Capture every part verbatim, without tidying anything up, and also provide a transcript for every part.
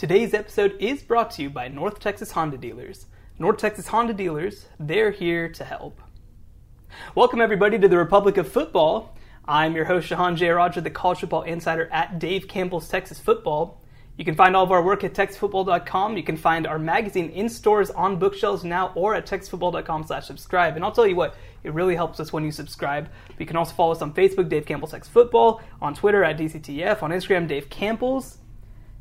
Today's episode is brought to you by North Texas Honda Dealers. North Texas Honda Dealers, they're here to help. Welcome everybody to the Republic of Football. I'm your host, Shahan J. Roger, the college football insider at Dave Campbell's Texas Football. You can find all of our work at texas football dot com. You can find our magazine in stores, on bookshelves now, or at texas football dot com slash subscribe. And I'll tell you what, it really helps us when you subscribe. You can also follow us on Facebook, Dave Campbell's Texas Football, on Twitter at D C T F, on Instagram, Dave Campbell's.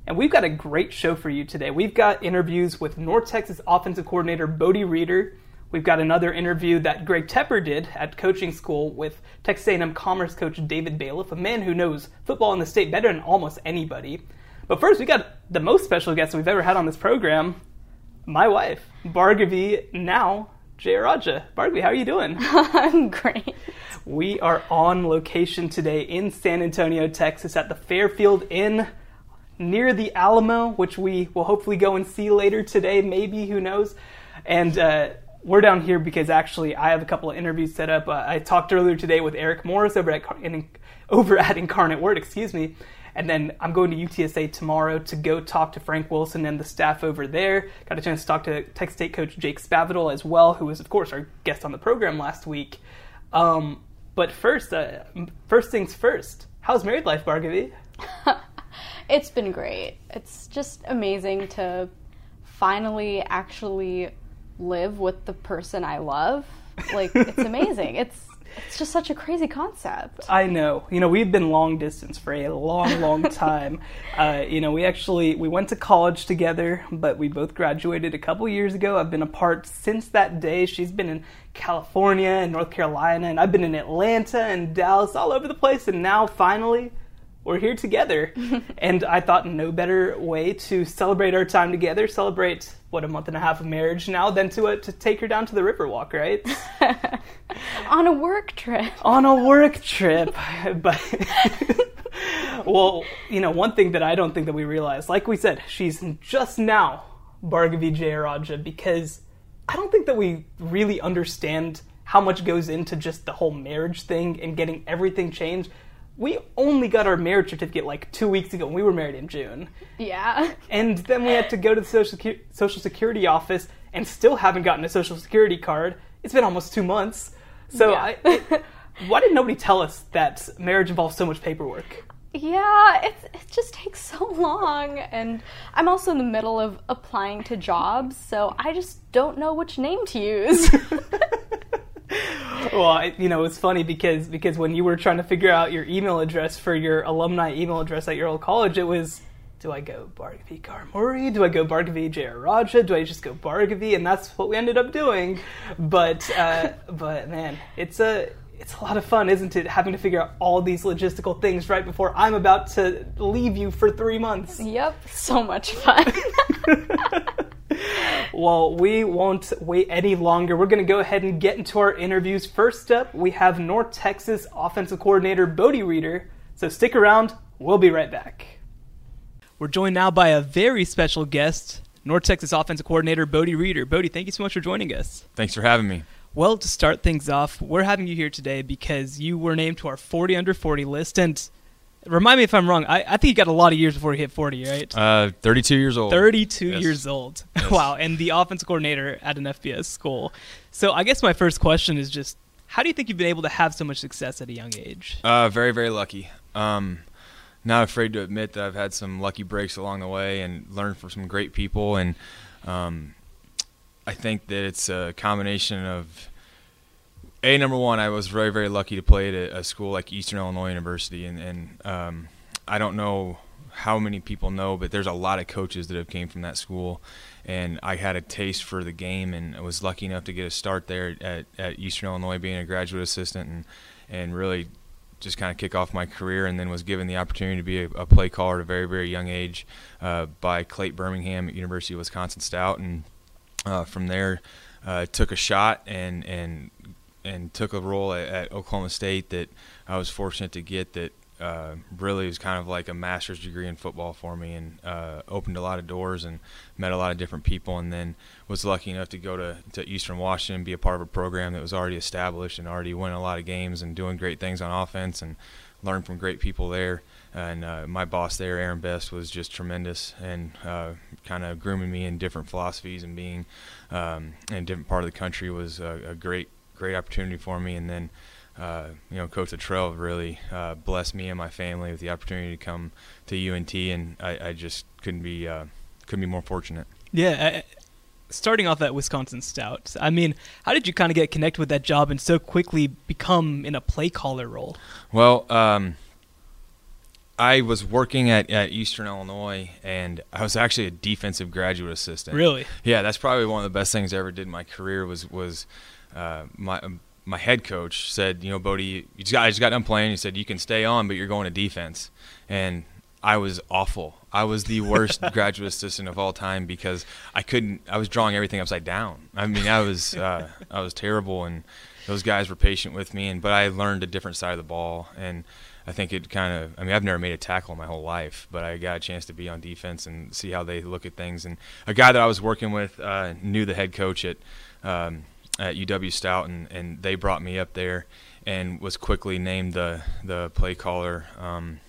And we've got a great show for you today. We've got interviews with North Texas offensive coordinator Bodie Reeder. We've got another interview that Greg Tepper did at coaching school with Texas A and M Commerce coach David Bailiff, a man who knows football in the state better than almost anybody. But first, we got the most special guest we've ever had on this program, my wife, Bhargavi now Jayaraja. Bhargavi, how are you doing? I'm great. We are on location today in San Antonio, Texas at the Fairfield Inn, near the Alamo, which we will hopefully go and see later today, maybe, who knows. And uh, we're down here because actually I have a couple of interviews set up. Uh, I talked earlier today with Eric Morris over at, over at Incarnate Word, excuse me. And then I'm going to U T S A tomorrow to go talk to Frank Wilson and the staff over there. Got a chance to talk to Texas State coach Jake Spavital as well, who was, of course, our guest on the program last week. Um, but first, uh, first things first, how's married life, Bhargavi? It's been great. It's just amazing to finally actually live with the person I love. Like, it's amazing. It's it's just such a crazy concept. I know. You know, we've been long distance for a long, long time. uh, you know, we actually, we went to college together, but we both graduated a couple years ago. I've been apart since that day. She's been in California and North Carolina, and I've been in Atlanta and Dallas, all over the place, and now, finally, we're here together. And I thought no better way to celebrate our time together, celebrate, what, a month and a half of marriage now, than to, uh, to take her down to the Riverwalk, right? On a work trip. On a work trip. But, well, you know, one thing that I don't think that we realize, like we said, she's just now Bhargavi Jayaraja, because I don't think that we really understand how much goes into just the whole marriage thing and getting everything changed. We only got our marriage certificate like two weeks ago, and we were married in June. Yeah. And then we had to go to the Social, Secu- Social Security office and still haven't gotten a Social Security card. It's been almost two months. So yeah. I, it, why did nobody tell us that marriage involves so much paperwork? Yeah, it, it just takes so long. And I'm also in the middle of applying to jobs, so I just don't know which name to use. Well, I, you know, it's funny because because when you were trying to figure out your email address for your alumni email address at your old college, it was, do I go Bhargavi Karmuri? Do I go Bhargavi Jayaraja? Do I just go Bhargavi? And that's what we ended up doing. But uh, but man, it's a it's a lot of fun, isn't it? Having to figure out all these logistical things right before I'm about to leave you for three months. Yep, so much fun. Well, we won't wait any longer. We're going to go ahead and get into our interviews. First up, we have North Texas offensive coordinator Bodie Reeder. So stick around. We'll be right back. We're joined now by a very special guest, North Texas offensive coordinator Bodie Reeder. Bodie, thank you so much for joining us. Thanks for having me. Well, to start things off, we're having you here today because you were named to our forty under forty list, and remind me if I'm wrong. I, I think you got a lot of years before you hit forty, right? Uh, thirty-two years old. thirty-two yes. years old. Yes. Wow. And the offensive coordinator at an F B S school. So I guess my first question is just, how do you think you've been able to have so much success at a young age? Uh, very, very lucky. Um, not afraid to admit that I've had some lucky breaks along the way and learned from some great people. And um, I think that it's a combination of, A, number one, I was very, very lucky to play at a, a school like Eastern Illinois University, and, and um, I don't know how many people know, but there's a lot of coaches that have came from that school, and I had a taste for the game, and I was lucky enough to get a start there at, at Eastern Illinois, being a graduate assistant, and, and really just kind of kick off my career, and then was given the opportunity to be a, a play caller at a very, very young age uh, by Clayte Birmingham at University of Wisconsin-Stout, and uh, from there uh, took a shot and and and took a role at, at Oklahoma State that I was fortunate to get that uh, really was kind of like a master's degree in football for me, and uh, opened a lot of doors and met a lot of different people, and then was lucky enough to go to, to Eastern Washington and be a part of a program that was already established and already winning a lot of games and doing great things on offense, and learned from great people there. And uh, my boss there, Aaron Best, was just tremendous, and uh, kind of grooming me in different philosophies, and being um, in a different part of the country was a, a great, great opportunity for me. And then, uh, you know, Coach Littrell really uh, blessed me and my family with the opportunity to come to U N T, and I, I just couldn't be uh, couldn't be more fortunate. Yeah, I, starting off at Wisconsin Stout, I mean, how did you kind of get connected with that job and so quickly become in a play caller role? Well, um, I was working at, at Eastern Illinois, and I was actually a defensive graduate assistant. Really? Yeah, that's probably one of the best things I ever did in my career was was uh, my my head coach said, you know, Bodie, you just got, I just got done playing. He said, you can stay on, but you're going to defense. And I was awful. I was the worst graduate assistant of all time because I couldn't – I was drawing everything upside down. I mean, I was uh, I was terrible, and those guys were patient with me. And but I learned a different side of the ball, and – I think it kind of – I mean, I've never made a tackle my whole life, but I got a chance to be on defense and see how they look at things. And a guy that I was working with uh, knew the head coach at um, at U W Stout, and, and they brought me up there and was quickly named the, the play caller, um,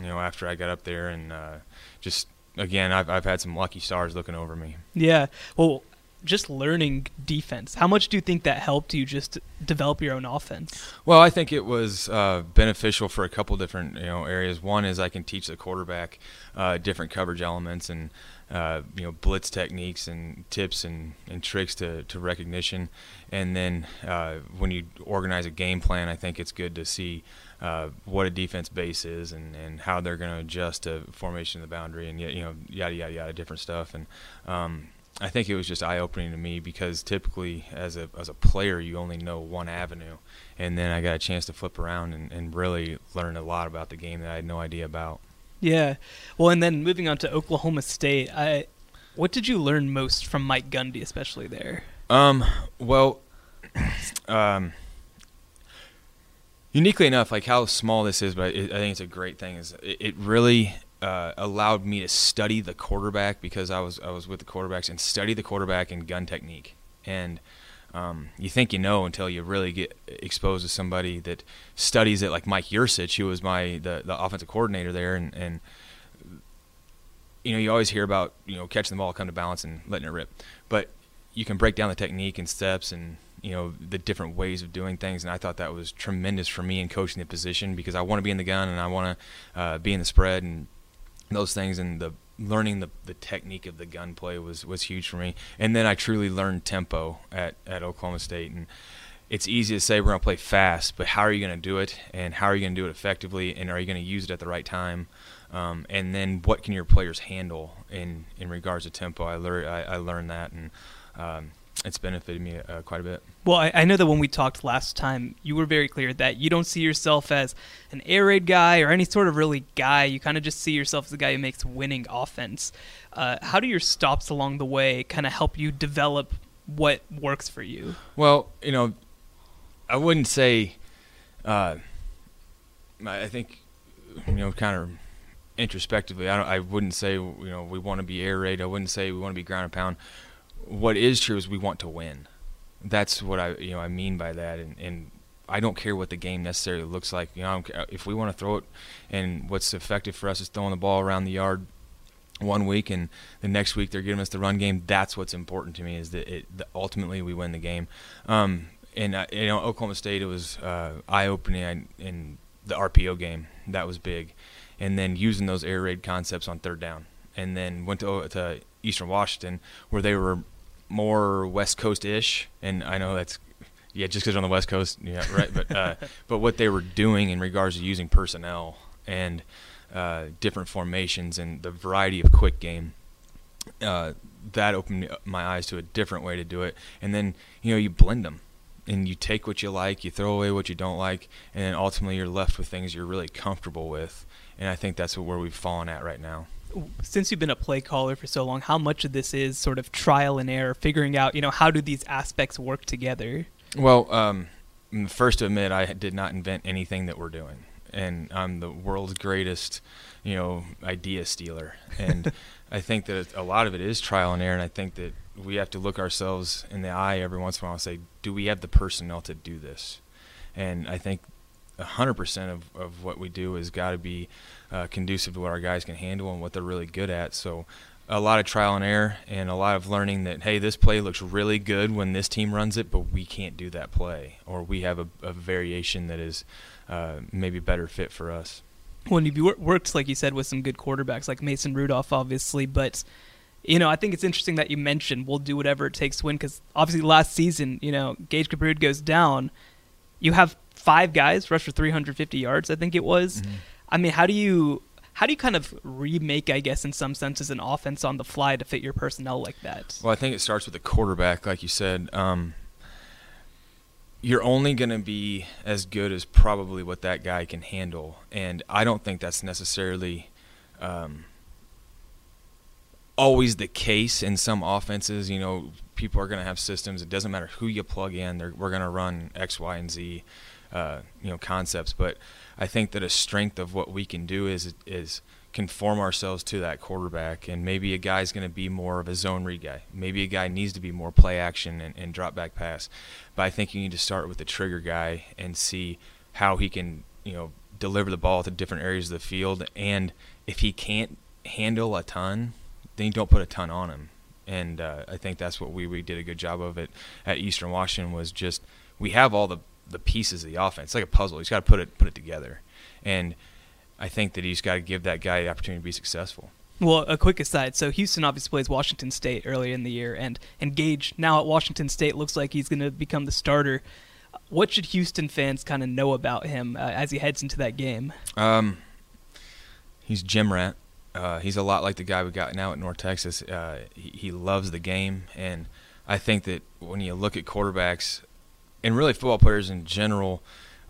you know, after I got up there. And uh, just, again, I've, I've had some lucky stars looking over me. Yeah. Well, just learning defense, how much do you think that helped you just develop your own offense? Well, I think it was uh, beneficial for a couple different you know areas. One is I can teach the quarterback uh, different coverage elements and uh, you know blitz techniques and tips and, and tricks to, to recognition. And then uh, when you organize a game plan, I think it's good to see Uh, what a defense base is and, and how they're going to adjust to formation of the boundary and you know yada yada yada different stuff. And um, I think it was just eye-opening to me because typically as a as a player you only know one avenue, and then I got a chance to flip around and, and really learn a lot about the game that I had no idea about. Yeah, well, and then moving on to Oklahoma State, I what did you learn most from Mike Gundy, especially there? Um, well, um. Uniquely enough, like how small this is, but it, I think it's a great thing. Is it, it really uh, allowed me to study the quarterback because I was I was with the quarterbacks and study the quarterback and gun technique. And um, you think you know until you really get exposed to somebody that studies it, like Mike Yursich, who was my the, the offensive coordinator there. And, and you know you always hear about you know catching the ball, come to balance, and letting it rip, but you can break down the technique and steps and you know, the different ways of doing things. And I thought that was tremendous for me in coaching the position because I want to be in the gun and I want to uh, be in the spread and those things. And the learning the, the technique of the gun play was, was huge for me. And then I truly learned tempo at, at Oklahoma State. And it's easy to say we're going to play fast, but how are you going to do it? And how are you going to do it effectively? And are you going to use it at the right time? Um, and then what can your players handle in, in regards to tempo? I, lear- I, I learned that. And, um, It's benefited me uh, quite a bit. Well, I, I know that when we talked last time, you were very clear that you don't see yourself as an air raid guy or any sort of really guy. You kind of just see yourself as the guy who makes winning offense. Uh, how do your stops along the way kind of help you develop what works for you? Well, you know, I wouldn't say uh, – I think, you know, kind of – introspectively, I, don't, I wouldn't say, you know, we want to be air raid. I wouldn't say we want to be ground and pound. What is true is we want to win. That's what I, you know, I mean by that. And, and I don't care what the game necessarily looks like. You know, I don't care if we want to throw it, and what's effective for us is throwing the ball around the yard one week, and the next week they're giving us the run game. That's what's important to me, is that it, the, ultimately we win the game. Um, and uh, you know, Oklahoma State, it was uh, eye-opening in the R P O game. That was big. And then using those air raid concepts on third down. And then went to, to Eastern Washington, where they were more West Coast-ish, and I know that's yeah, just because on the West Coast, yeah, right. But uh, but what they were doing in regards to using personnel and uh, different formations and the variety of quick game, uh, that opened my eyes to a different way to do it. And then you know you blend them, and you take what you like, you throw away what you don't like, and then ultimately you're left with things you're really comfortable with. And I think that's where we've fallen at right now. Since you've been a play caller for so long, how much of this is sort of trial and error, figuring out, you know, how do these aspects work together? Well, um, I'm the first to admit I did not invent anything that we're doing. And I'm the world's greatest, you know, idea stealer. And I think that a lot of it is trial and error. And I think that we have to look ourselves in the eye every once in a while and say, do we have the personnel to do this? And I think one hundred percent of, of what we do has got to be uh, conducive to what our guys can handle and what they're really good at. So a lot of trial and error and a lot of learning that, hey, this play looks really good when this team runs it, but we can't do that play, or we have a, a variation that is uh, maybe better fit for us. When you've worked, like you said, with some good quarterbacks like Mason Rudolph, obviously, but – you know, I think it's interesting that you mentioned we'll do whatever it takes to win, because obviously last season, you know, Gage Kiprud goes down. You have five guys rush for three hundred fifty yards, I think it was. Mm-hmm. I mean, how do you how do you kind of remake, I guess, in some senses, an offense on the fly to fit your personnel like that? Well, I think it starts with the quarterback, like you said. Um, you're only going to be as good as probably what that guy can handle, and I don't think that's necessarily um, – always the case in some offenses. You know, people are going to have systems. It doesn't matter who you plug in. They're, we're going to run X, Y, and Z, uh, you know, concepts. But I think that a strength of what we can do is is conform ourselves to that quarterback. And maybe a guy's going to be more of a zone read guy. Maybe a guy needs to be more play action and, and drop back pass. But I think you need to start with the trigger guy and see how he can, you know, deliver the ball to different areas of the field. And if he can't handle a ton, then you don't put a ton on him. And uh, I think that's what we, we did a good job of it at Eastern Washington, was just we have all the, the pieces of the offense. It's like a puzzle. You just got to put it put it together. And I think that you just got to give that guy the opportunity to be successful. Well, a quick aside. So Houston obviously plays Washington State earlier in the year, and, and Gage now at Washington State looks like he's going to become the starter. What should Houston fans kind of know about him uh, as he heads into that game? Um, he's gym rat. Uh, he's a lot like the guy we got now at North Texas. Uh, he, he loves the game, and I think that when you look at quarterbacks and really football players in general,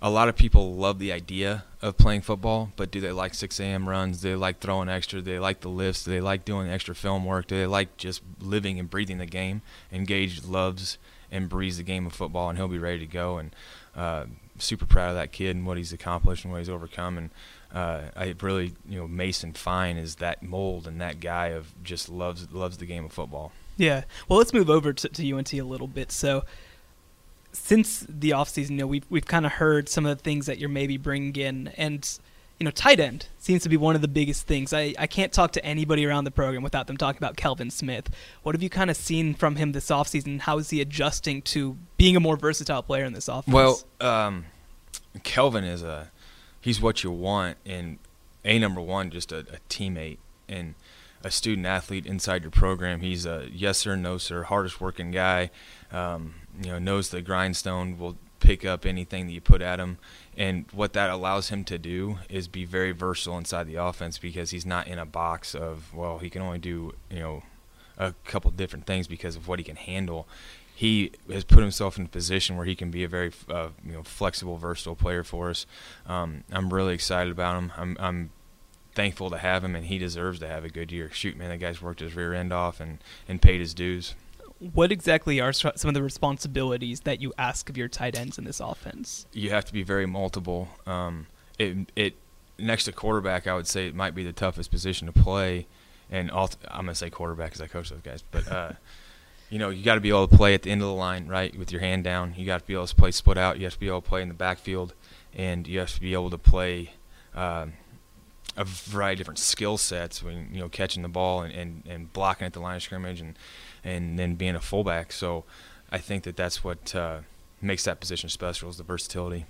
a lot of people love the idea of playing football, but do they like six a.m. runs? Do they like throwing extra? Do they like the lifts? Do they like doing extra film work? Do they like just living and breathing the game? And Gage loves and breathes the game of football, and he'll be ready to go. And uh, super proud of that kid and what he's accomplished and what he's overcome. And Uh, I really, you know, Mason Fine is that mold and that guy of just loves loves the game of football. Yeah. Well, let's move over to, to U N T a little bit. So, since the offseason, you know, we've we've kind of heard some of the things that you're maybe bringing in, and you know, tight end seems to be one of the biggest things. I I can't talk to anybody around the program without them talking about Kelvin Smith. What have you kind of seen from him this offseason? How is he adjusting to being a more versatile player in this offense? Well, um, Kelvin is a he's what you want, and a number one, just a, a teammate and a student athlete inside your program. He's a yes sir, no sir, hardest working guy. Um, you know, knows the grindstone, will pick up anything that you put at him, and what that allows him to do is be very versatile inside the offense, because he's not in a box of, well, he can only do, you know, a couple different things because of what he can handle. He has put himself in a position where he can be a very uh, you know, flexible, versatile player for us. Um, I'm really excited about him. I'm, I'm thankful to have him, and he deserves to have a good year. Shoot, man, that guy's worked his rear end off and, and paid his dues. What exactly are some of the responsibilities that you ask of your tight ends in this offense? You have to be very multiple. Um, it, it next to quarterback, I would say it might be the toughest position to play. And all, I'm going to say quarterback because I coach those guys, but uh, – you know, you got to be able to play at the end of the line, right, with your hand down. You got to be able to play split out. You have to be able to play in the backfield, and you have to be able to play um, a variety of different skill sets when, you know, catching the ball and, and, and blocking at the line of scrimmage and, and then being a fullback. So I think that that's what uh, makes that position special, is the versatility.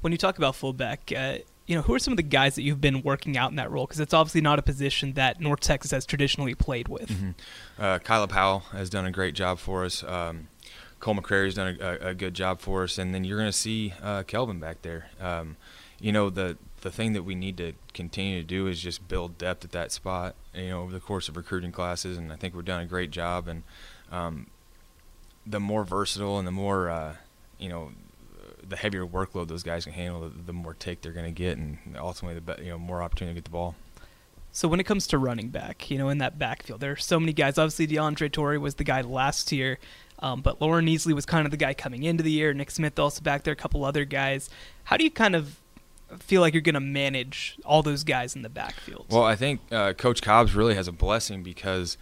When you talk about fullback, uh, you know, who are some of the guys that you've been working out in that role? Because it's obviously not a position that North Texas has traditionally played with. Mm-hmm. Uh, Kyla Powell has done a great job for us. Um, Cole McCrary's done a, a good job for us. And then you're going to see uh, Kelvin back there. Um, you know, the the thing that we need to continue to do is just build depth at that spot, you know, over the course of recruiting classes. And I think we've done a great job. And um, the more versatile and the more, uh, you know, the heavier workload those guys can handle, the more take they're going to get, and ultimately the better, you know, more opportunity to get the ball. So when it comes to running back, you know, in that backfield, there are so many guys. Obviously, DeAndre Torrey was the guy last year, um, but Lauren Easley was kind of the guy coming into the year. Nick Smith also back there, a couple other guys. How do you kind of feel like you're going to manage all those guys in the backfield? Well, I think uh, Coach Cobbs really has a blessing, because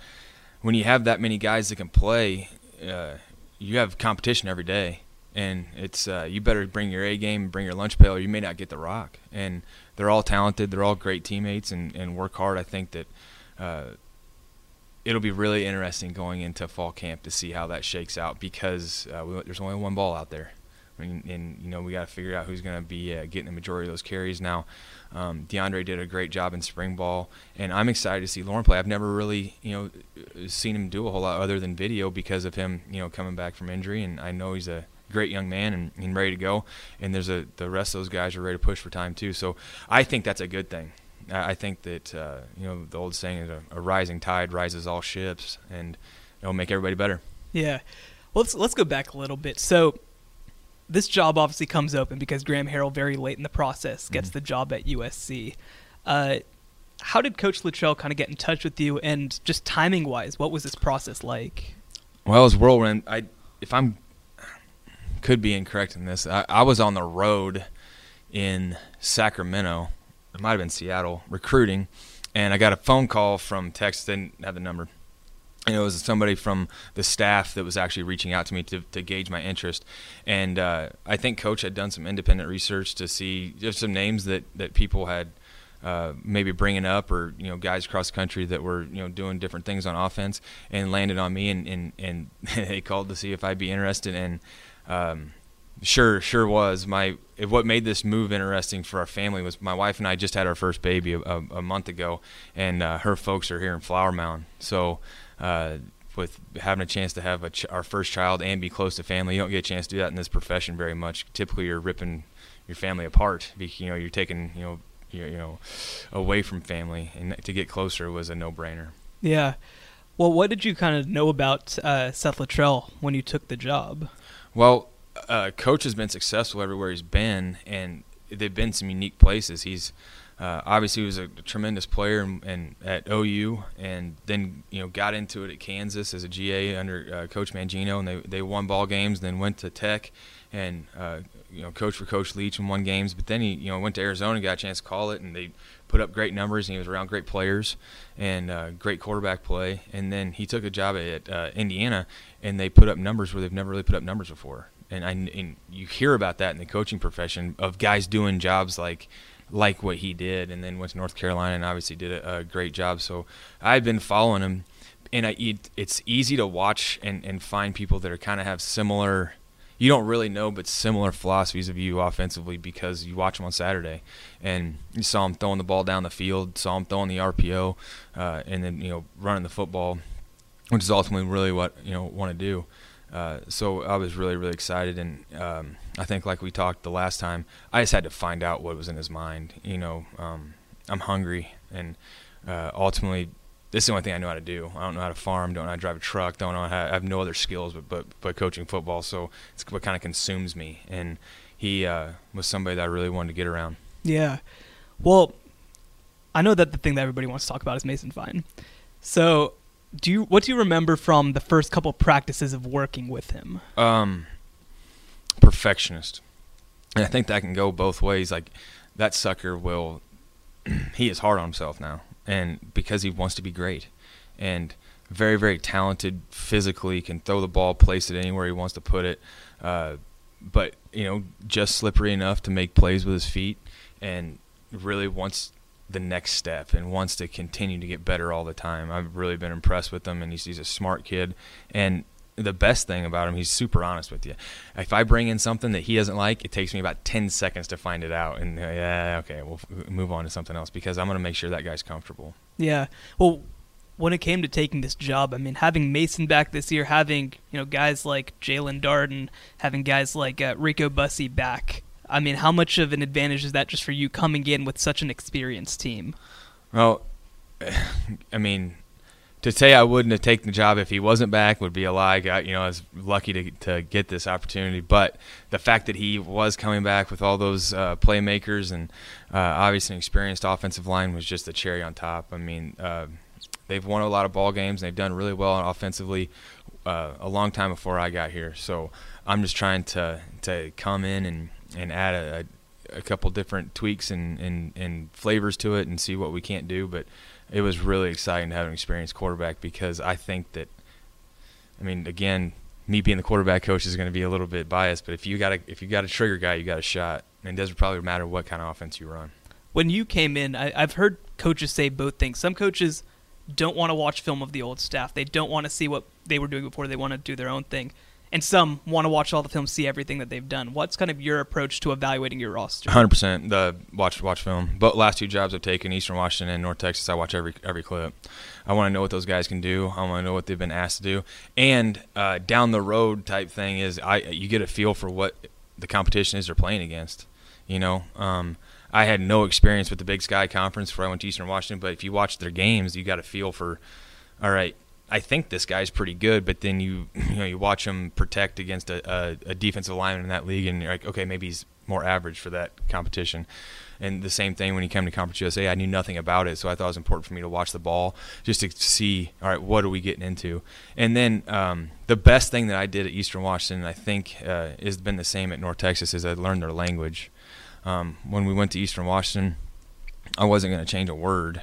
when you have that many guys that can play, uh, you have competition every day. And it's uh, you better bring your A game, bring your lunch pail, or you may not get the rock. And they're all talented. They're all great teammates and, and work hard. I think that uh, it'll be really interesting going into fall camp to see how that shakes out because uh, we, there's only one ball out there. I mean, and, you know, we got to figure out who's going to be uh, getting the majority of those carries now. Um, DeAndre did a great job in spring ball, and I'm excited to see Lauren play. I've never really, you know, seen him do a whole lot other than video because of him, you know, coming back from injury, and I know he's a – great young man and, and ready to go, and there's a the rest of those guys are ready to push for time too. So I think that's a good thing. I, I think that uh, you know the old saying is a, a rising tide rises all ships, and it'll make everybody better. Yeah, well, let's let's go back a little bit. So this job obviously comes open because Graham Harrell very late in the process gets mm-hmm. the job at U S C. Uh, how did Coach Littrell kind of get in touch with you, and just timing wise, what was this process like? Well, it was whirlwind. I if I'm could be incorrect in this. I, I was on the road in Sacramento, it might have been Seattle, recruiting, and I got a phone call from Texas, didn't have the number, and it was somebody from the staff that was actually reaching out to me to, to gauge my interest, and uh, I think Coach had done some independent research to see just some names that, that people had uh, maybe bringing up, or you know, guys across the country that were you know doing different things on offense, and landed on me, and, and, and they called to see if I'd be interested, and Um, sure, sure was. My what made this move interesting for our family was my wife and I just had our first baby a, a, a month ago, and uh, her folks are here in Flower Mound. So, uh, with having a chance to have a ch- our first child and be close to family, you don't get a chance to do that in this profession very much. Typically, you're ripping your family apart. You know, you're taking you know you know away from family, and to get closer was a no-brainer. Yeah. Well, what did you kind of know about uh, Seth Littrell when you took the job? Well, uh, Coach has been successful everywhere he's been, and they've been some unique places. He's uh, obviously he was a tremendous player and, and at O U, and then you know got into it at Kansas as a G A under uh, Coach Mangino, and they they won ball games. Then went to Tech, and uh, you know coach for Coach Leach and won games. But then he you know went to Arizona, and got a chance to call it, and they put up great numbers. And he was around great players and uh, great quarterback play. And then he took a job at uh, Indiana. And they put up numbers where they've never really put up numbers before, and I and you hear about that in the coaching profession of guys doing jobs like like what he did, and then went to North Carolina and obviously did a, a great job. So I've been following him, and I it, it's easy to watch and, and find people that are kind of have similar, you don't really know, but similar philosophies of you offensively because you watch them on Saturday, and you saw him throwing the ball down the field, saw him throwing the R P O, uh, and then you know running the football, which is ultimately really what you know want to do. Uh, so I was really, really excited, and um, I think like we talked the last time, I just had to find out what was in his mind. You know, um, I'm hungry, and uh, ultimately this is the only thing I know how to do. I don't know how to farm, don't know how to drive a truck, don't know how – I have no other skills but, but, but coaching football, so it's what kind of consumes me. And he uh, was somebody that I really wanted to get around. Yeah. Well, I know that the thing that everybody wants to talk about is Mason Fine. So – Do you what do you remember from the first couple practices of working with him? Um, perfectionist, and I think that can go both ways. Like that sucker will, he is hard on himself now, and because he wants to be great, and very very talented physically, can throw the ball, place it anywhere he wants to put it, uh, but you know just slippery enough to make plays with his feet, and really wants the next step and wants to continue to get better all the time. I've really been impressed with him, and he's, he's a smart kid. And the best thing about him, he's super honest with you. If I bring in something that he doesn't like, it takes me about ten seconds to find it out. And uh, yeah, okay, we'll f- move on to something else because I'm going to make sure that guy's comfortable. Yeah. Well, when it came to taking this job, I mean, having Mason back this year, having you know guys like Jalen Darden, having guys like uh, Rico Bussey back, I mean, how much of an advantage is that just for you coming in with such an experienced team? Well, I mean, to say I wouldn't have taken the job if he wasn't back would be a lie. I, you know, I was lucky to to get this opportunity. But the fact that he was coming back with all those uh, playmakers and uh, obviously an experienced offensive line was just the cherry on top. I mean, uh, they've won a lot of ball games. And they've done really well offensively uh, a long time before I got here. So I'm just trying to to come in and – and add a, a couple different tweaks and, and, and flavors to it and see what we can't do. But it was really exciting to have an experienced quarterback because I think that, I mean, again, me being the quarterback coach is going to be a little bit biased, but if you got a if you got a trigger guy, you got a shot, and it doesn't probably matter what kind of offense you run. When you came in, I, I've heard coaches say both things. Some coaches don't want to watch film of the old staff. They don't want to see what they were doing before. They want to do their own thing. And some want to watch all the film, see everything that they've done. What's kind of your approach to evaluating your roster? one hundred percent the watch watch film. But last two jobs I've taken, Eastern Washington and North Texas, I watch every every clip. I want to know what those guys can do. I want to know what they've been asked to do. And uh, down the road type thing is I you get a feel for what the competition is they're playing against. You know, um, I had no experience with the Big Sky Conference where I went to Eastern Washington, but if you watch their games, you got a feel for, all right, I think this guy's pretty good, but then you you know you watch him protect against a, a, a defensive lineman in that league, and you're like, okay, maybe he's more average for that competition. And the same thing when you come to Conference U S A, I knew nothing about it, so I thought it was important for me to watch the ball just to see, all right, what are we getting into? And then um, the best thing that I did at Eastern Washington, I think, uh, has been the same at North Texas, is I learned their language. Um, when we went to Eastern Washington, I wasn't going to change a word,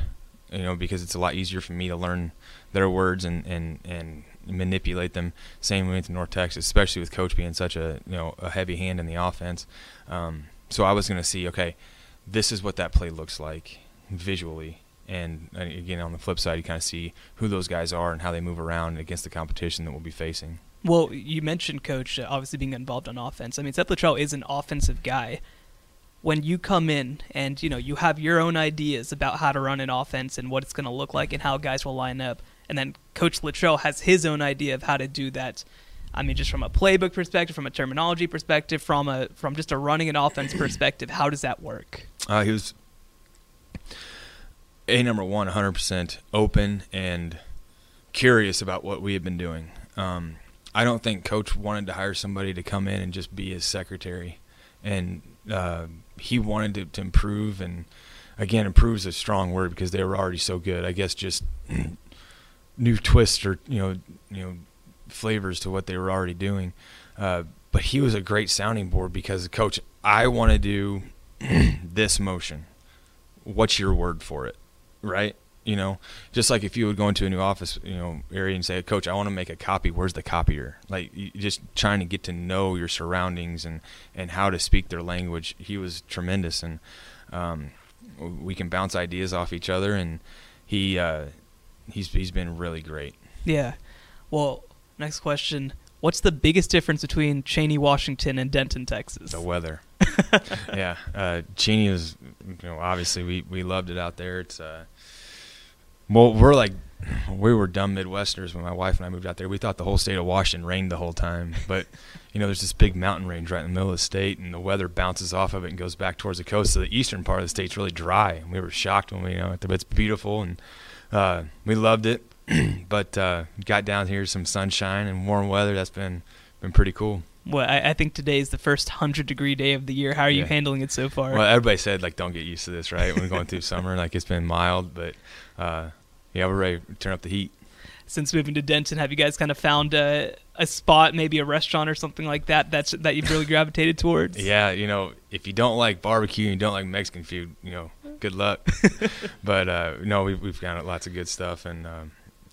you know, because it's a lot easier for me to learn their words and, and, and manipulate them. Same way to North Texas, especially with Coach being such a you know a heavy hand in the offense. Um, so I was going to see, okay, this is what that play looks like visually. And, and again, on the flip side, you kind of see who those guys are and how they move around against the competition that we'll be facing. Well, you mentioned Coach uh, obviously being involved on offense. I mean, Seth Littrell is an offensive guy. When you come in and you know you have your own ideas about how to run an offense and what it's going to look like and how guys will line up, and then Coach Littrell has his own idea of how to do that. I mean, just from a playbook perspective, from a terminology perspective, from a from just a running an offense perspective, how does that work? Uh, he was, a number one, one hundred percent open and curious about what we had been doing. Um, I don't think Coach wanted to hire somebody to come in and just be his secretary. And uh, he wanted to, to improve, and, again, improve is a strong word because they were already so good. I guess just – new twists or you know you know flavors to what they were already doing, uh, but he was a great sounding board because, Coach, I want to do this motion. What's your word for it, right? You know, just like if you would go into a new office, you know, area and say, Coach, I want to make a copy. Where's the copier? Like, you just trying to get to know your surroundings and and how to speak their language. He was tremendous, and um, we can bounce ideas off each other, and he. Uh, He's he's been really great. Yeah. Well, next question. What's the biggest difference between Cheney, Washington, and Denton, Texas? The weather. yeah. Uh, Cheney was, you know, obviously we, we loved it out there. It's uh, well, we're like, we were dumb Midwesterners when my wife and I moved out there. We thought the whole state of Washington rained the whole time. But, you know, there's this big mountain range right in the middle of the state, and the weather bounces off of it and goes back towards the coast. So the eastern part of the state's really dry. And we were shocked when we, you know, it's beautiful and – Uh, we loved it, but uh, got down here some sunshine and warm weather. That's been been pretty cool. Well, I, I think today is the first one hundred degree day of the year. How are yeah. you handling it so far? Well, everybody said, like, don't get used to this, right? We're going through summer, like, it's been mild, but, uh, yeah, we're ready to turn up the heat. Since moving to Denton, have you guys kind of found a, a spot, maybe a restaurant or something like that, that's, that you've really gravitated towards? Yeah, you know, if you don't like barbecue and you don't like Mexican food, you know, good luck. But uh, no, we've, we've got lots of good stuff, and um,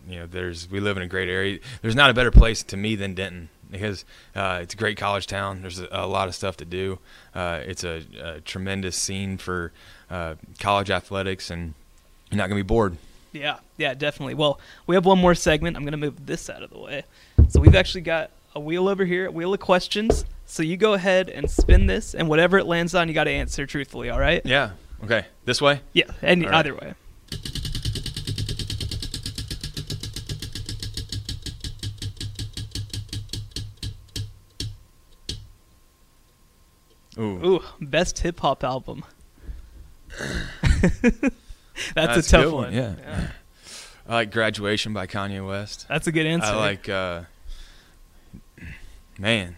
you know, there's we live in a great area. There's not a better place to me than Denton because uh, it's a great college town. There's a, a lot of stuff to do. Uh, it's a, a tremendous scene for uh, college athletics, and you're not gonna be bored. Yeah, yeah, definitely. Well, we have one more segment. I'm gonna move this out of the way. So we've actually got a wheel over here, a wheel of questions. So you go ahead and spin this, and whatever it lands on, you got to answer truthfully. All right? Yeah. Okay, this way? Yeah, and right. Either way. Ooh. Ooh, best hip-hop album. That's, That's a tough a one. one. Yeah. yeah. I like Graduation by Kanye West. That's a good answer. I like, uh, man.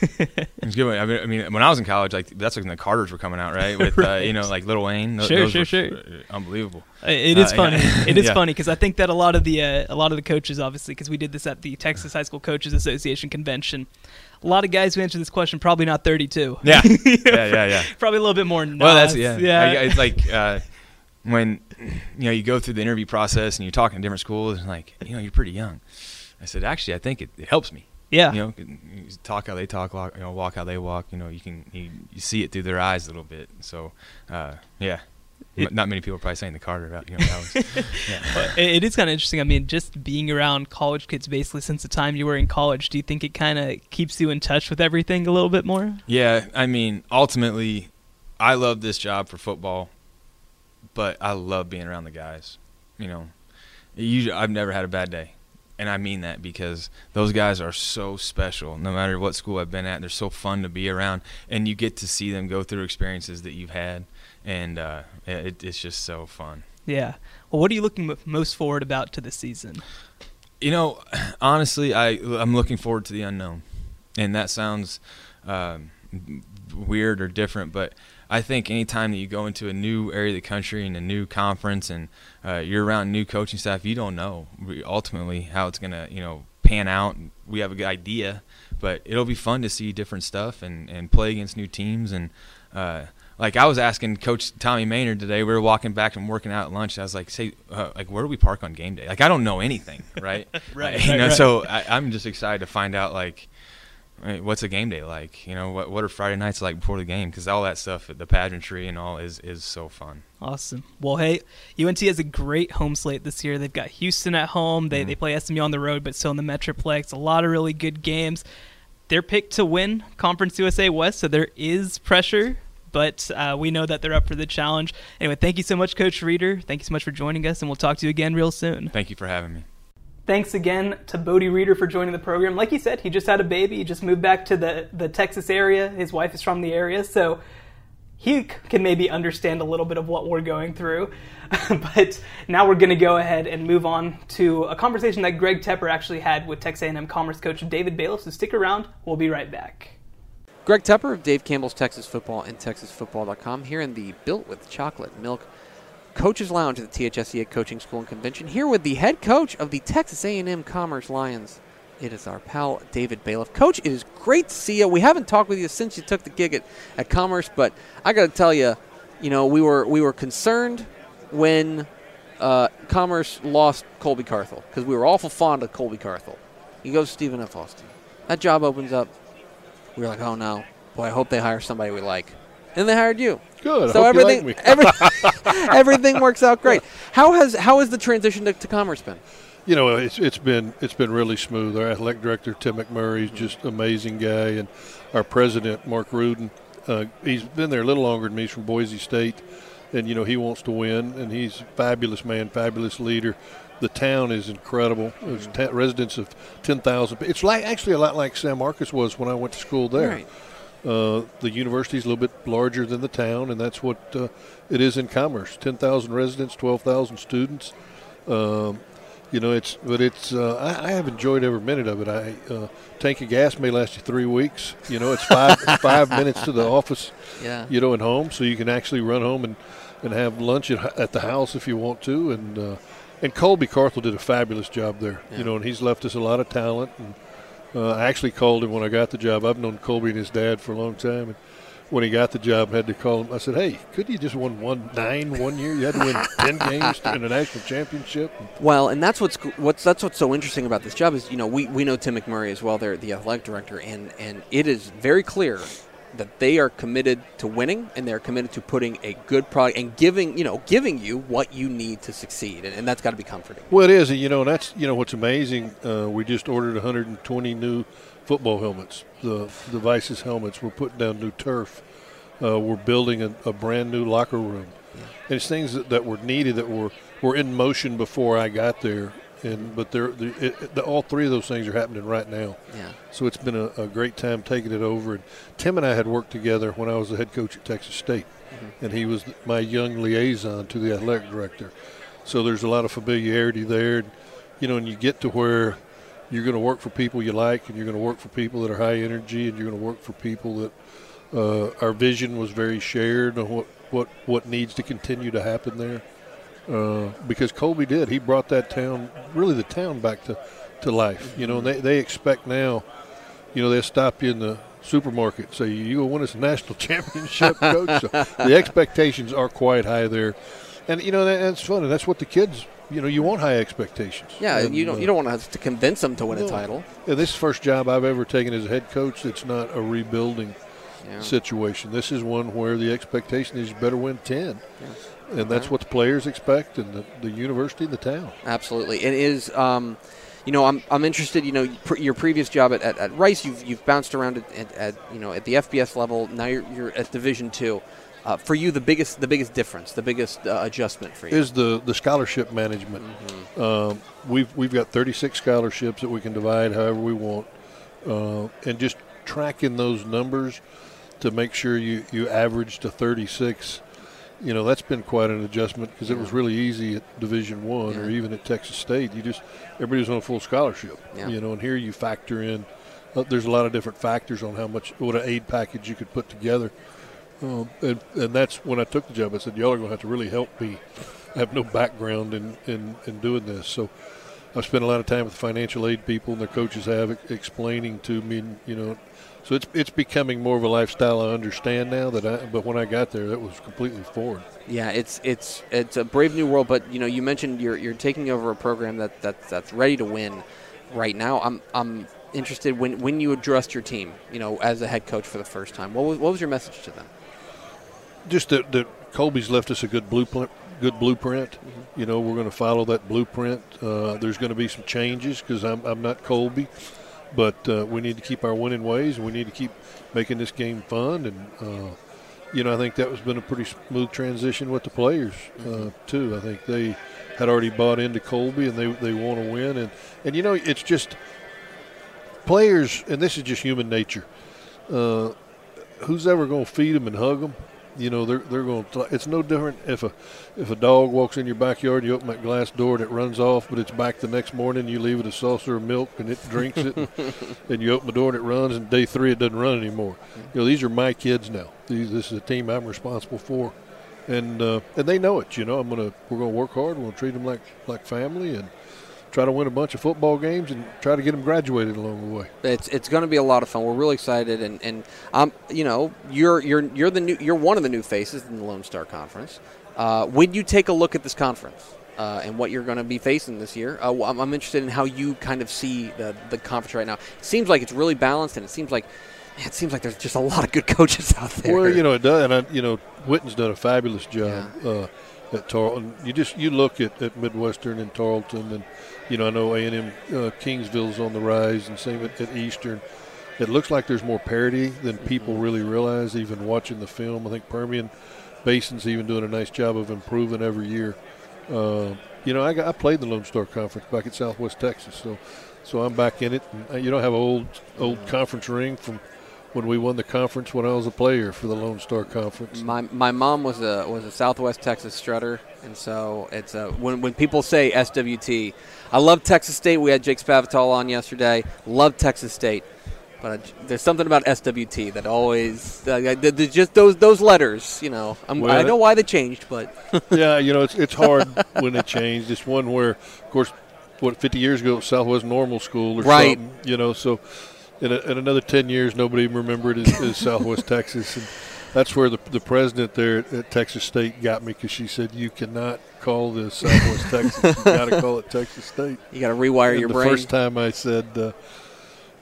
It's good. I mean, I mean, when I was in college, like that's when the Carters were coming out, right? With right. Uh, you know, like Lil Wayne. Those, sure, those sure, sure. Unbelievable. It is uh, funny. Yeah. It is yeah. funny because I think that a lot of the uh, a lot of the coaches, obviously, because we did this at the Texas High School Coaches Association convention. A lot of guys who answer this question probably not thirty-two. Yeah, you know, yeah, yeah, yeah. Probably a little bit more. Nuts. Well, that's yeah. yeah. Like, it's like uh, when you know you go through the interview process and you're talking to different schools and like you know you're pretty young. I said, actually, I think it, it helps me. Yeah. You know, you talk how they talk, you know, walk how they walk. You know, you can you, you see it through their eyes a little bit. So, uh, yeah. It, Not many people are probably saying the Carter about, you know, that was, yeah. But it is kind of interesting. I mean, just being around college kids basically since the time you were in college, do you think it kind of keeps you in touch with everything a little bit more? Yeah, I mean, ultimately, I love this job for football, but I love being around the guys. You know, usually, I've never had a bad day, and I mean that because those guys are so special. No matter what school I've been at, they're so fun to be around, and you get to see them go through experiences that you've had. And uh, it, it's just so fun. Yeah. Well, what are you looking most forward about to this season? You know, honestly, I, I'm looking forward to the unknown. And that sounds uh, weird or different, but I think any time that you go into a new area of the country and a new conference and uh, you're around new coaching staff, you don't know ultimately how it's going to, you know, pan out. We have a good idea, but it'll be fun to see different stuff and, and play against new teams and uh, – like, I was asking Coach Tommy Maynard today, we were walking back and working out at lunch, and I was like, "Say, uh, like, where do we park on game day?" Like, I don't know anything, right? right, uh, you right, know, right. So I, I'm just excited to find out, like, what's a game day like? You know, what what are Friday nights like before the game? Because all that stuff, the pageantry and all, is, is so fun. Awesome. Well, hey, U N T has a great home slate this year. They've got Houston at home. They, mm-hmm. they play S M U on the road, but still in the Metroplex. A lot of really good games. They're picked to win Conference U S A West, so there is pressure. But uh, we know that they're up for the challenge. Anyway, thank you so much, Coach Reeder. Thank you so much for joining us, and we'll talk to you again real soon. Thank you for having me. Thanks again to Bodie Reeder for joining the program. Like he said, he just had a baby. He just moved back to the, the Texas area. His wife is from the area, so he can maybe understand a little bit of what we're going through. But now we're going to go ahead and move on to a conversation that Greg Tepper actually had with Texas A and M Commerce coach David Bailiff. So stick around. We'll be right back. Greg Tepper of Dave Campbell's Texas Football and texas football dot com here in the Built with Chocolate Milk Coaches Lounge at the T H S C A Coaching School and Convention, here with the head coach of the Texas A and M Commerce Lions. It is our pal, David Bailiff. Coach, it is great to see you. We haven't talked with you since you took the gig at, at Commerce, but I got to tell you, you know, we were we were concerned when uh, Commerce lost Colby Carthel, because we were awful fond of Colby Carthel. He goes to Stephen F. Austin. That job opens up. We were like, oh, no. Boy, I hope they hire somebody we like. And they hired you. Good. So everything like every, everything works out great. How has how has the transition to, to Commerce been? You know, it's it's been it's been really smooth. Our athletic director, Tim McMurray, is just an amazing guy. And our president, Mark Rudin, uh, he's been there a little longer than me. He's from Boise State. And, you know, he wants to win. And he's a fabulous man, fabulous leader. The town is incredible. There's t- residents of ten thousand. It's like actually a lot like San Marcos was when I went to school there. Right. Uh, the university is a little bit larger than the town, and that's what uh, it is in Commerce. ten thousand residents, twelve thousand students. Um, you know, it's but it's uh, I, I have enjoyed every minute of it. I uh, tank of gas may last you three weeks. You know, it's five five minutes to the office. Yeah. You know, and home, so you can actually run home and, and have lunch at, at the house if you want to, and. Uh, And Colby Carthel did a fabulous job there, yeah. you know, and he's left us a lot of talent. And uh, I actually called him when I got the job. I've known Colby and his dad for a long time. And when he got the job, I had to call him. I said, hey, couldn't you just win one, nine one year? You had to win ten games in a national championship. Well, and that's what's what's that's what's so interesting about this job is, you know, we, we know Tim McMurray as well. They're the athletic director, and, and it is very clear that they are committed to winning, and they're committed to putting a good product and giving, you know, giving you what you need to succeed. And, and that's got to be comforting. Well, it is. And, you know, that's, you know, what's amazing. Uh, we just ordered one hundred twenty new football helmets, the, the Vices helmets. We're putting down new turf. Uh, we're building a, a brand new locker room. Yeah. And it's things that, that were needed that were, were in motion before I got there. And but they're, they're, it, the, all three of those things are happening right now. Yeah. So it's been a, a great time taking it over. And Tim and I had worked together when I was the head coach at Texas State, mm-hmm. and he was my young liaison to the athletic director. So there's a lot of familiarity there. And, you know, and you get to where you're going to work for people you like, and you're going to work for people that are high energy, and you're going to work for people that uh, our vision was very shared on what, what, what needs to continue to happen there. Uh, because Colby did. He brought that town, really the town, back to, to life. You know, and they, they expect now, you know, they'll stop you in the supermarket and say, you will win us a national championship, coach. So the expectations are quite high there. And, you know, that, that's fun. And that's what the kids you know, you want high expectations. Yeah, and, you don't uh, you don't want to have to convince them to win no. a title. Yeah, this is the first job I've ever taken as a head coach that's not a rebuilding yeah. situation. This is one where the expectation is you better win ten. Yeah. And okay. that's what the players expect, and the, the university and the town. Absolutely. It is, um, you know, I'm I'm interested, you know, pr- your previous job at, at, at Rice, you've you've bounced around at, at, at, you know, at the F B S level. Now you're, you're at Division two. Uh, for you, the biggest the biggest difference, the biggest uh, adjustment for you is the, the scholarship management. Mm-hmm. Um, we've we've got thirty-six scholarships that we can divide however we want, uh, and just tracking those numbers to make sure you, you average to thirty-six. You know, that's been quite an adjustment because yeah. it was really easy at Division One yeah. or even at Texas State. You just everybody's on a full scholarship. Yeah. You know, and here you factor in. Uh, there's a lot of different factors on how much what an aid package you could put together. Um, and, and that's when I took the job. I said, y'all are going to have to really help me. I have no background in, in, in doing this. So I've spent a lot of time with the financial aid people, and their coaches have ex- explaining to me, you know. So it's it's becoming more of a lifestyle I understand now. That I, but when I got there, that was completely foreign. Yeah, it's it's it's a brave new world. But, you know, you mentioned you're you're taking over a program that, that that's ready to win right now. I'm I'm interested when, when you addressed your team, you know, as a head coach for the first time. What was what was your message to them? Just that, that Colby's left us a good blueprint. Good blueprint. Mm-hmm. You know, we're going to follow that blueprint. Uh, there's going to be some changes because I'm I'm not Colby, but uh, we need to keep our winning ways, and we need to keep making this game fun. And uh, you know, I think that was been a pretty smooth transition with the players mm-hmm. uh, too. I think they had already bought into Colby, and they they want to win. And and you know, it's just players, and this is just human nature. Uh, who's ever going to feed them and hug them? You know, they're they're going to – it's no different if a if a dog walks in your backyard, you open that glass door and it runs off, but it's back the next morning, you leave it a saucer of milk and it drinks it, and, and you open the door and it runs, and day three it doesn't run anymore. You know, these are my kids now. These, this is a team I'm responsible for, and uh, and they know it, you know. I'm gonna We're going to work hard. We're going to treat them like, like family and try to win a bunch of football games and try to get them graduated along the way. It's it's going to be a lot of fun. We're really excited, and and um, you know, you're you're you're the new you're one of the new faces in the Lone Star Conference. Uh, when you take a look at this conference uh, and what you're going to be facing this year, uh, I'm, I'm interested in how you kind of see the the conference right now. It seems like it's really balanced, and it seems like man, it seems like there's just a lot of good coaches out there. Well, you know it does, and I, you know Whitten's done a fabulous job yeah. uh, at Tarleton. You just you look at, at Midwestern and Tarleton and. You know, I know A and M uh, Kingsville's on the rise, and same at, at Eastern. It looks like there's more parity than people mm-hmm. really realize, even watching the film. I think Permian Basin's even doing a nice job of improving every year. Uh, you know, I, got, I played the Lone Star Conference back at Southwest Texas, so so I'm back in it. And you don't have an old, old mm-hmm. conference ring from when we won the conference when I was a player for the Lone Star Conference. My my mom was a was a Southwest Texas strutter, and so it's a, when when people say S W T, I love Texas State. We had Jake Spavital on yesterday. Love Texas State, but I, there's something about S W T that always uh, just those those letters. You know, I'm, well, I know why they changed, but yeah, you know, it's it's hard when it changed. It's one where, of course, what fifty years ago Southwest Normal School or right. something. You know, so. In, a, in another ten years, nobody even remembered it as Southwest Texas. And that's where the the president there at, at Texas State got me because she said, you cannot call this Southwest Texas. You got to call it Texas State. You got to rewire and your the brain. The first time I said, uh,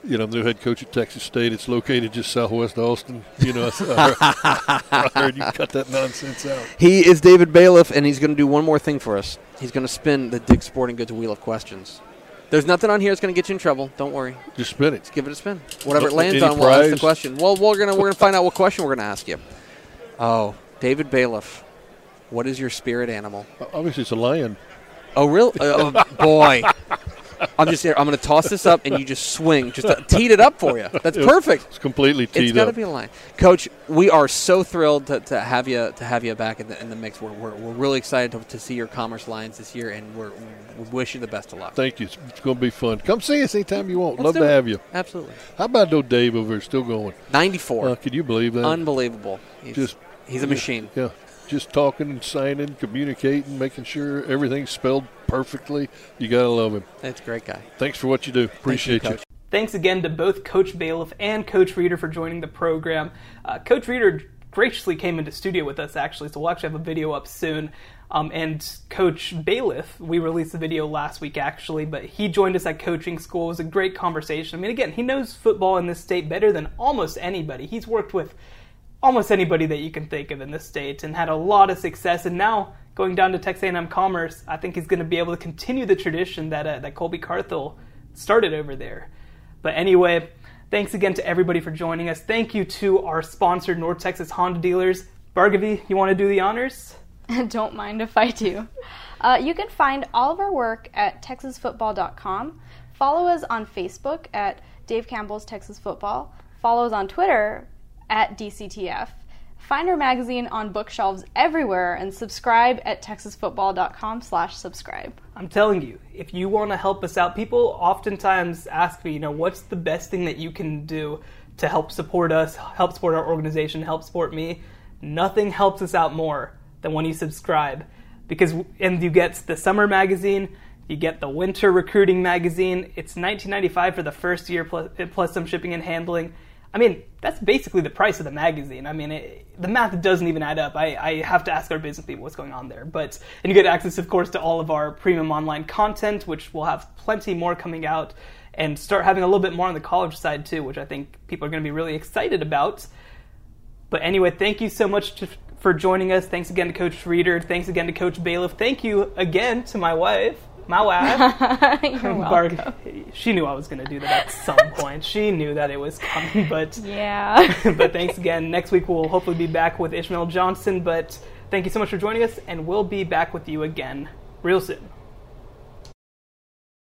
you know, I'm the head coach at Texas State. It's located just southwest of Austin. You know, I, I heard you cut that nonsense out. He is David Bailiff, and he's going to do one more thing for us. He's going to spin the Dick's Sporting Goods Wheel of Questions. There's nothing on here that's going to get you in trouble. Don't worry. Just spin it. Just give it a spin. Whatever it lands on, we'll ask the question. Well, we're going to we're going to find out what question we're going to ask you. Oh, David Bailiff, what is your spirit animal? Obviously, it's a lion. Oh, really? Oh, boy. I'm just here. I'm going to toss this up, and you just swing. Just to, teed it up for you. That's perfect. It's completely teed up. It's got to be a lion. Coach, we are so thrilled to, to have you to have you back in the, in the mix. We're, we're we're really excited to, to see your Commerce Lions this year, and we're, we wish you the best of luck. Thank you. It's, it's going to be fun. Come see us anytime you want. Let's Love to it. Have you. Absolutely. How about no Dave over here still going? ninety-four. Uh, could you believe that? Unbelievable. He's, just he's a machine. Yeah. Just talking and signing, communicating, making sure everything's spelled perfectly. You got to love him. That's a great guy. Thanks for what you do. Appreciate Thank you, Coach. you. Thanks again to both Coach Bailiff and Coach Reeder for joining the program. Uh, Coach Reeder graciously came into studio with us, actually, so we'll actually have a video up soon. Um, and Coach Bailiff, we released a video last week actually, but he joined us at coaching school. It was a great conversation. I mean, again, he knows football in this state better than almost anybody. He's worked with almost anybody that you can think of in this state and had a lot of success. And now going down to Texas A and M Commerce, I think he's going to be able to continue the tradition that uh, that Colby Carthel started over there. But anyway, thanks again to everybody for joining us. Thank you to our sponsored North Texas Honda dealers. Bhargavi, you want to do the honors? Don't mind if I do. Uh, you can find all of our work at texas football dot com. Follow us on Facebook at Dave Campbell's Texas Football. Follow us on Twitter at D C T F. Find our magazine on bookshelves everywhere and subscribe at texas football dot com slash subscribe. I'm telling you, if you want to help us out, people oftentimes ask me, you know, what's the best thing that you can do to help support us, help support our organization, help support me? Nothing helps us out more than when you subscribe, because and you get the summer magazine, you get the winter recruiting magazine. It's nineteen ninety-five dollars for the first year plus, plus some shipping and handling. I mean, that's basically the price of the magazine. I mean, it, the math doesn't even add up. I, I have to ask our business people what's going on there. But and you get access, of course, to all of our premium online content, which we'll have plenty more coming out, and start having a little bit more on the college side too, which I think people are going to be really excited about. But anyway, thank you so much to, for joining us. Thanks again to Coach Reeder. Thanks again to Coach Bailiff. Thank you again to my wife. My wife. You're welcome. Bar- she knew I was going to do that at some point. She knew that it was coming, but yeah. But thanks again. Next week we'll hopefully be back with Ishmael Johnson, but thank you so much for joining us, and we'll be back with you again real soon.